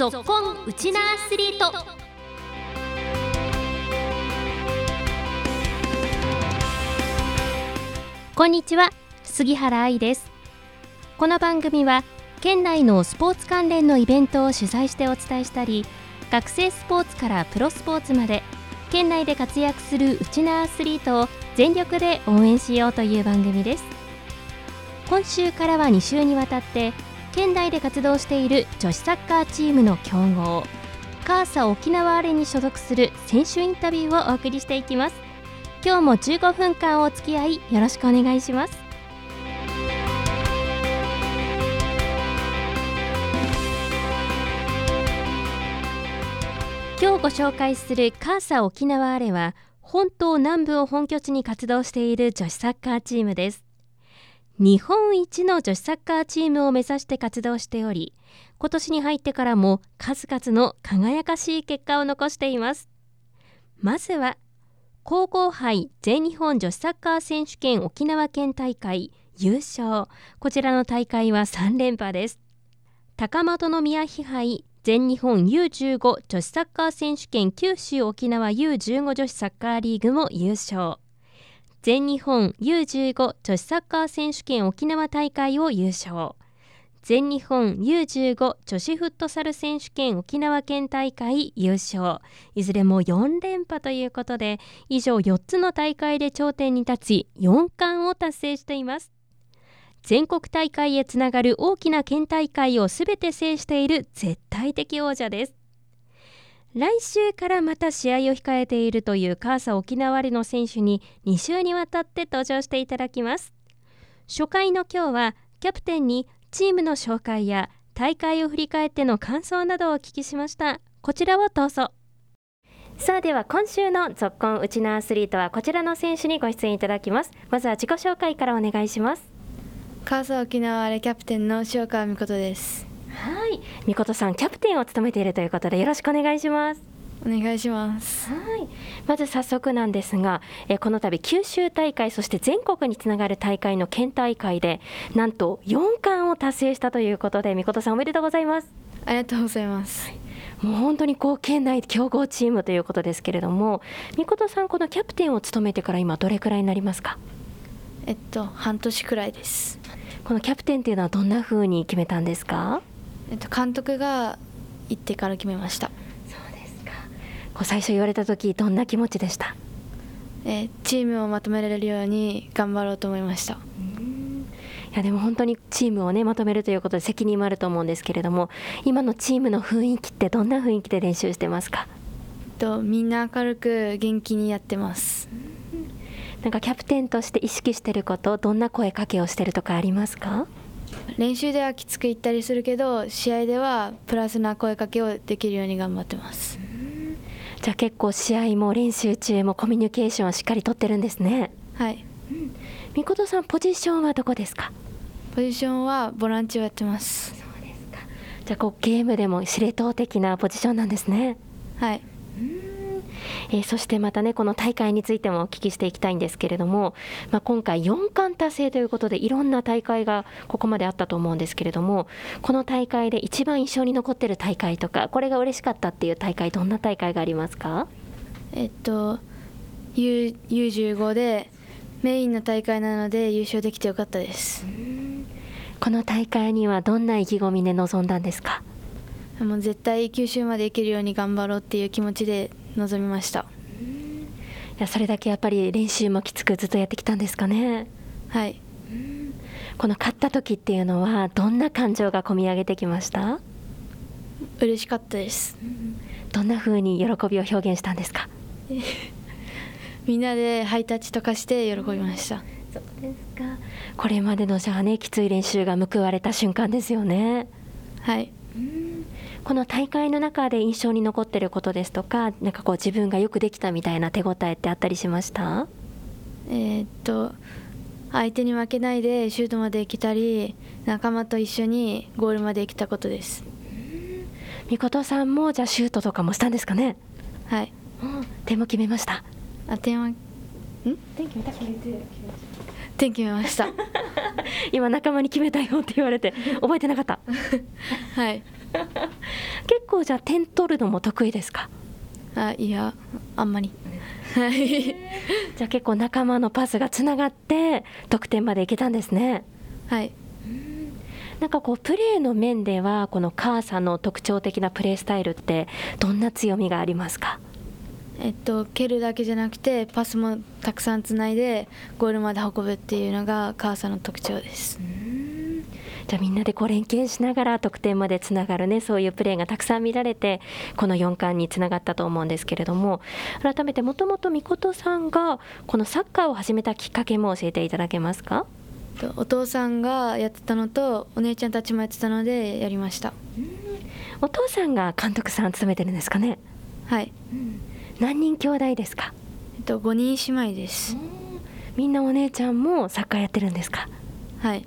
ぞっこんウチナアスリート。こんにちは、杉原愛です。この番組は県内のスポーツ関連のイベントを取材してお伝えしたり、学生スポーツからプロスポーツまで県内で活躍するウチナアスリートを全力で応援しようという番組です。今週からは2週にわたって県内で活動している女子サッカーチームの強豪カーサ沖縄アレに所属する選手インタビューをお送りしていきます。今日も15分間お付き合いよろしくお願いします。今日ご紹介するカーサ沖縄アレは本島南部を本拠地に活動している女子サッカーチームです。日本一の女子サッカーチームを目指して活動しており、今年に入ってからも数々の輝かしい結果を残しています。まずは、高校杯全日本女子サッカー選手権沖縄県大会優勝。こちらの大会は3連覇です。高円宮妃杯全日本 U15 女子サッカー選手権九州沖縄 U15 女子サッカーリーグも優勝。全日本 U15 女子サッカー選手権沖縄大会を優勝。全日本 U15 女子フットサル選手権沖縄県大会優勝。いずれも4連覇ということで、以上4つの大会で頂点に立ち、4冠を達成しています。全国大会へつながる大きな県大会をすべて制している絶対的王者です。来週からまた試合を控えているというカーサ沖縄アレの選手に2週にわたって登場していただきます。初回の今日はキャプテンにチームの紹介や大会を振り返っての感想などをお聞きしました。こちらをどうぞ。さあ、では今週のぞっこんウチナアスリートはこちらの選手にご出演いただきます。まずは自己紹介からお願いします。カーサ沖縄アレキャプテンの塩川美琴です。はい、美琴さんキャプテンを務めているということでよろしくお願いします。お願いします。はい、まず早速なんですが、この度九州大会そして全国につながる大会の県大会でなんと4冠を達成したということで、美琴さんおめでとうございます。ありがとうございます。はい、もう本当にこう県内強豪チームということですけれども、美琴さんこのキャプテンを務めてから今どれくらいになりますか？半年くらいです。このキャプテンというのはどんな風に決めたんですか？監督が言ってから決めました。そうですか。こう最初言われた時どんな気持ちでした？チームをまとめられるように頑張ろうと思いました。いやでも本当にチームを、まとめるということで責任もあると思うんですけれども、今のチームの雰囲気ってどんな雰囲気で練習してますか？みんな明るく元気にやってます。なんかキャプテンとして意識してること、どんな声かけをしてるとかありますか？練習ではきつく言ったりするけど、試合ではプラスな声かけをできるように頑張ってます。じゃあ結構試合も練習中もコミュニケーションをしっかりとってるんですね。はい、美琴さんポジションはどこですか？ポジションはボランチをやってます。そうですか。じゃあこうゲームでも司令塔的なポジションなんですね。はい、そしてまたね、この大会についてもお聞きしていきたいんですけれども、今回4冠達成ということでいろんな大会がここまであったと思うんですけれども、この大会で一番印象に残っている大会とか、これが嬉しかったっていう大会、どんな大会がありますか？U15 でメインの大会なので優勝できてよかったです。この大会にはどんな意気込みで臨んだんですか？もう絶対九州まで行けるように頑張ろうっていう気持ちで臨みました。いや、それだけやっぱり練習もきつくずっとやってきたんですかね。はい。この勝った時っていうのはどんな感情が込み上げてきました？嬉しかったです。どんな風に喜びを表現したんですか？みんなでハイタッチとかして喜びました。そうですか。これまでのきつい練習が報われた瞬間ですよね。はい。この大会の中で印象に残っていることですとか、なんかこう自分がよくできたみたいな手応えってあったりしました？相手に負けないでシュートまで行けたり、仲間と一緒にゴールまで行けたことです。美琴さんもじゃあシュートとかもしたんですかね？はい、点も決めました？点決めました。今仲間に決めたよって言われて覚えてなかった。はい結構じゃあ点取るのも得意ですか？いや、あんまりじゃあ結構仲間のパスがつながって得点までいけたんですね。はい。なんかこうプレーの面ではこのカーサの特徴的なプレースタイルってどんな強みがありますか？蹴るだけじゃなくてパスもたくさんつないでゴールまで運ぶっていうのがカーサの特徴です。じゃあみんなでこう連携しながら得点までつながるね、そういうプレーがたくさん見られてこの4冠につながったと思うんですけれども、改めてもともとみことさんがこのサッカーを始めたきっかけも教えていただけますか？お父さんがやってたのとお姉ちゃんたちもやってたのでやりました。お父さんが監督さん務めてるんですかね？はい、何人兄弟ですか？5人姉妹です。みんなお姉ちゃんもサッカーやってるんですか？はい。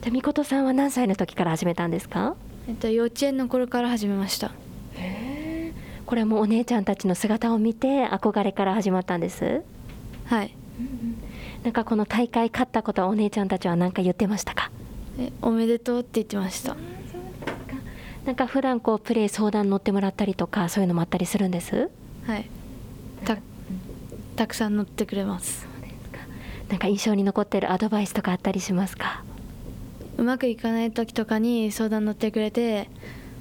じゃあみことさんは何歳の時から始めたんですか？幼稚園の頃から始めました。へえ。これはもうお姉ちゃんたちの姿を見て憧れから始まったんです？はい、なんかこの大会勝ったことはお姉ちゃんたちは何か言ってましたか？おめでとうって言ってました。そうですか。なんか普段こうプレー相談乗ってもらったりとかそういうのもあったりするんです？はい、たくさん乗ってくれます。そうですか。なんか印象に残ってるアドバイスとかあったりしますか？うまくいかない時とかに相談乗ってくれて、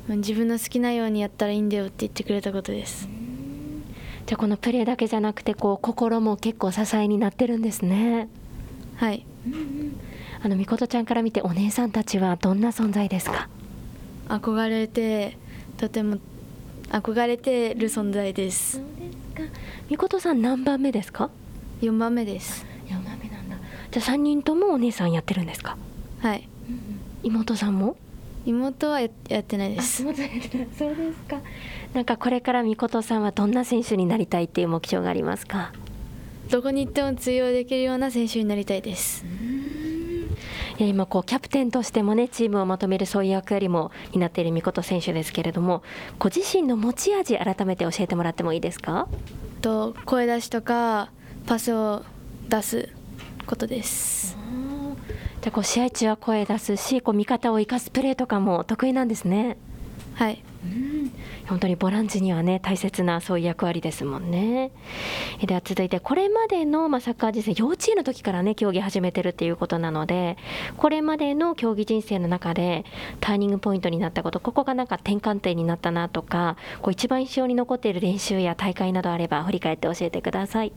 自分の好きなようにやったらいいんだよって言ってくれたことです。じゃあこのプレーだけじゃなくてこう心も結構支えになってるんですね。はい、みことちゃんから見てお姉さんたちはどんな存在ですか？とても憧れてる存在です。みことさん何番目ですか？4番目です。4番目なんだ。じゃあ3人ともお姉さんやってるんですか？はい。妹さんも？妹はやってないです。妹はやってない。そうですか。なんかこれからみことさんはどんな選手になりたいっていう目標がありますか？どこに行っても通用できるような選手になりたいです。いや今こうキャプテンとしてもねチームをまとめるそういう役割も担っているみこと選手ですけれども、ご自身の持ち味改めて教えてもらってもいいですか？声出しとかパスを出すことです。じゃあこう試合中は声出すし、こう味方を生かすプレーとかも得意なんですね。はい、本当にボランチにはね大切なそういう役割ですもんね。では続いてこれまでの、サッカー人生、幼稚園の時からね競技始めてるっていうことなので、これまでの競技人生の中でターニングポイントになったこと、ここがなんか転換点になったなとか、こう一番印象に残っている練習や大会などあれば振り返って教えてください。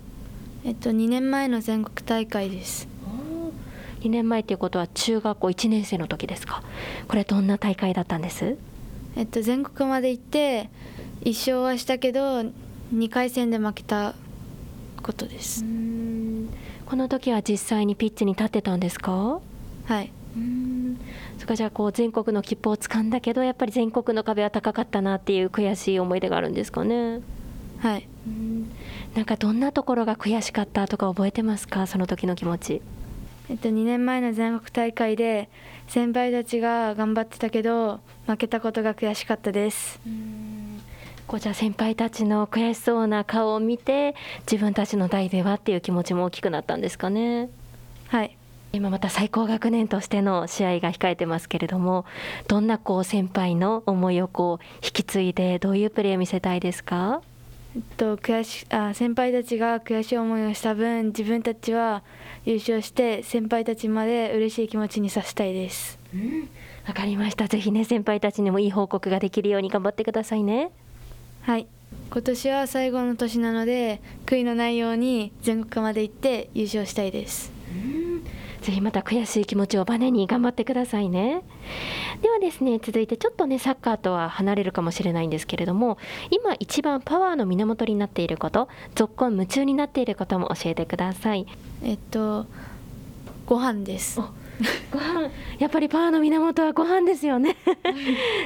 2年前の全国大会です。2年前ということは中学校1年生の時ですか？これどんな大会だったんです？全国まで行って1勝はしたけど2回戦で負けたことです。この時は実際にピッチに立ってたんですか？はい。それか、じゃあこう全国の切符を掴んだけどやっぱり全国の壁は高かったなっていう悔しい思い出があるんですかね？はい。なんかどんなところが悔しかったとか覚えてますか？その時の気持ち。2年前の全国大会で先輩たちが頑張ってたけど負けたことが悔しかったです。こうじゃあ先輩たちの悔しそうな顔を見て自分たちの代ではっていう気持ちも大きくなったんですかね？はい。今また最高学年としての試合が控えてますけれども、どんなこう先輩の思いをこう引き継いでどういうプレーを見せたいですか？先輩たちが悔しい思いをした分、自分たちは優勝して先輩たちまで嬉しい気持ちにさせたいです。わかりました。ぜひね先輩たちにもいい報告ができるように頑張ってくださいね。はい。今年は最後の年なので悔いのないように全国まで行って優勝したいです。ぜひまた悔しい気持ちをバネに頑張ってくださいね。ではですね、続いてちょっとねサッカーとは離れるかもしれないんですけれども、今一番パワーの源になっていること、続行夢中になっていることも教えてください。ご飯です。ご飯。やっぱりパワーの源はご飯ですよね。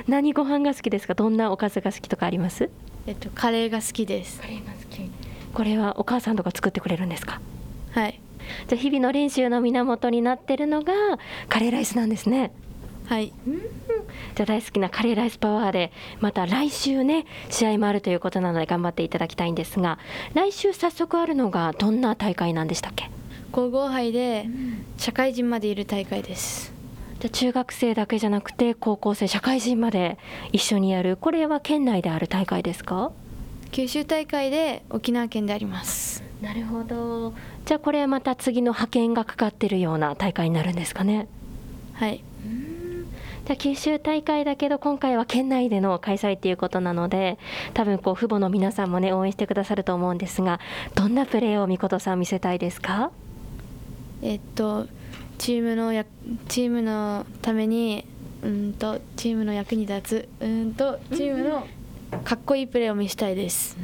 何ご飯が好きですか？どんなおかずが好きとかあります？カレーが好きです。カレーが好き。これはお母さんとか作ってくれるんですか？はい。じゃあ日々の練習の源になってるのがカレーライスなんですね。はい。じゃあ大好きなカレーライスパワーで、また来週ね試合もあるということなので頑張っていただきたいんですが、来週早速あるのがどんな大会なんでしたっけ？皇后杯で社会人までいる大会です。じゃあ中学生だけじゃなくて高校生、社会人まで一緒にやる、これは県内である大会ですか？九州大会で沖縄県であります。なるほど。じゃあこれまた次の派遣がかかっているような大会になるんですかね？はい。じゃあ九州大会だけど今回は県内での開催ということなので、多分こう父母の皆さんもね応援してくださると思うんですが、どんなプレーをみことさん見せたいですか？チームのためにチームの役に立つチームのかっこいいプレーを見せたいです。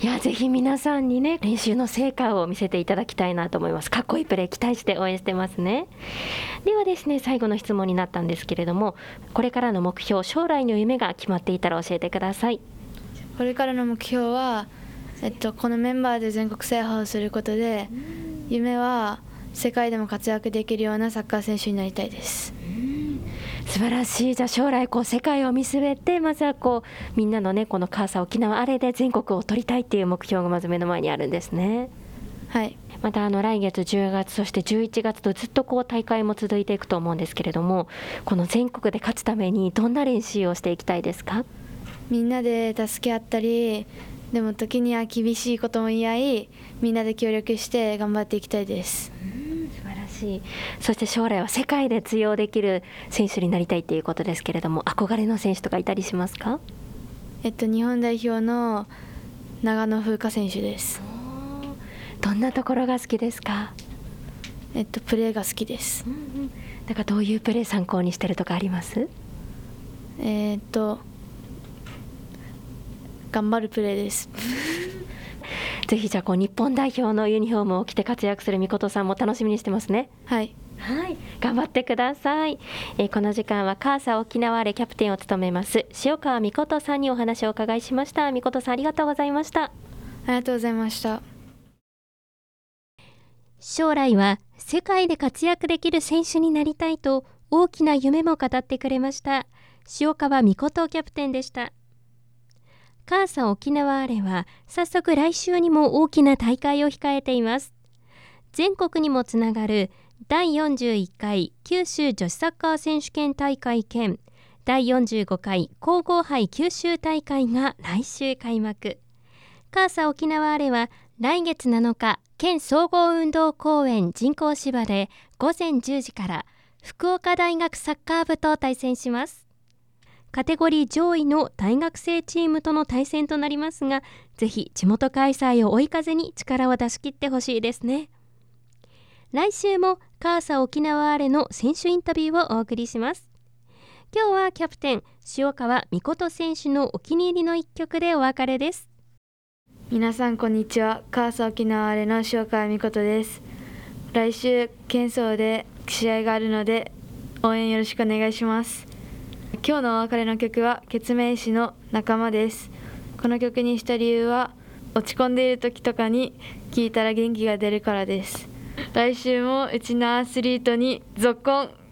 いや、ぜひ皆さんにね練習の成果を見せていただきたいなと思います。かっこいいプレー期待して応援してますね。ではですね、最後の質問になったんですけれども、これからの目標、将来の夢が決まっていたら教えてください。これからの目標は、このメンバーで全国制覇をすることで、夢は世界でも活躍できるようなサッカー選手になりたいです。素晴らしい。じゃあ将来こう世界を見据えて、まずはこうみんなのねこのカーサ沖縄あれで全国を取りたいっていう目標がまず目の前にあるんですね。はい。また来月10月そして11月とずっとこう大会も続いていくと思うんですけれども、この全国で勝つためにどんな練習をしていきたいですか？みんなで助け合ったり、でも時には厳しいことも言い合い、みんなで協力して頑張っていきたいです。そして将来は世界で通用できる選手になりたいということですけれども、憧れの選手とかいたりしますか？日本代表の長野風花選手です。どんなところが好きですか？プレーが好きです。だからどういうプレー参考にしてるとかあります？頑張るプレーです。ぜひじゃあこう日本代表のユニフォームを着て活躍するみことさんも楽しみにしてますね。はい、はい、頑張ってください。この時間はカーサ沖縄でキャプテンを務めます塩川みことさんにお話をお伺いしました。みことさんありがとうございました。ありがとうございました。将来は世界で活躍できる選手になりたいと大きな夢も語ってくれました塩川みことキャプテンでした。カーサ沖縄アレは早速来週にも大きな大会を控えています。全国にもつながる第41回九州女子サッカー選手権大会兼第45回皇后杯九州大会が来週開幕。カーサ沖縄アレは来月7日県総合運動公園人工芝で午前10時から福岡大学サッカー部と対戦します。カテゴリー上位の大学生チームとの対戦となりますが、ぜひ地元開催を追い風に力を出し切ってほしいですね。来週もカーサ沖縄アレの選手インタビューをお送りします。今日はキャプテン塩川みこと選手のお気に入りの一曲でお別れです。皆さんこんにちは、カーサ沖縄アレの塩川みことです。来週県総で試合があるので応援よろしくお願いします。今日のお別れの曲はケツメイシの仲間です。この曲にした理由は落ち込んでいる時とかに聴いたら元気が出るからです。来週もうちのアスリートに続行。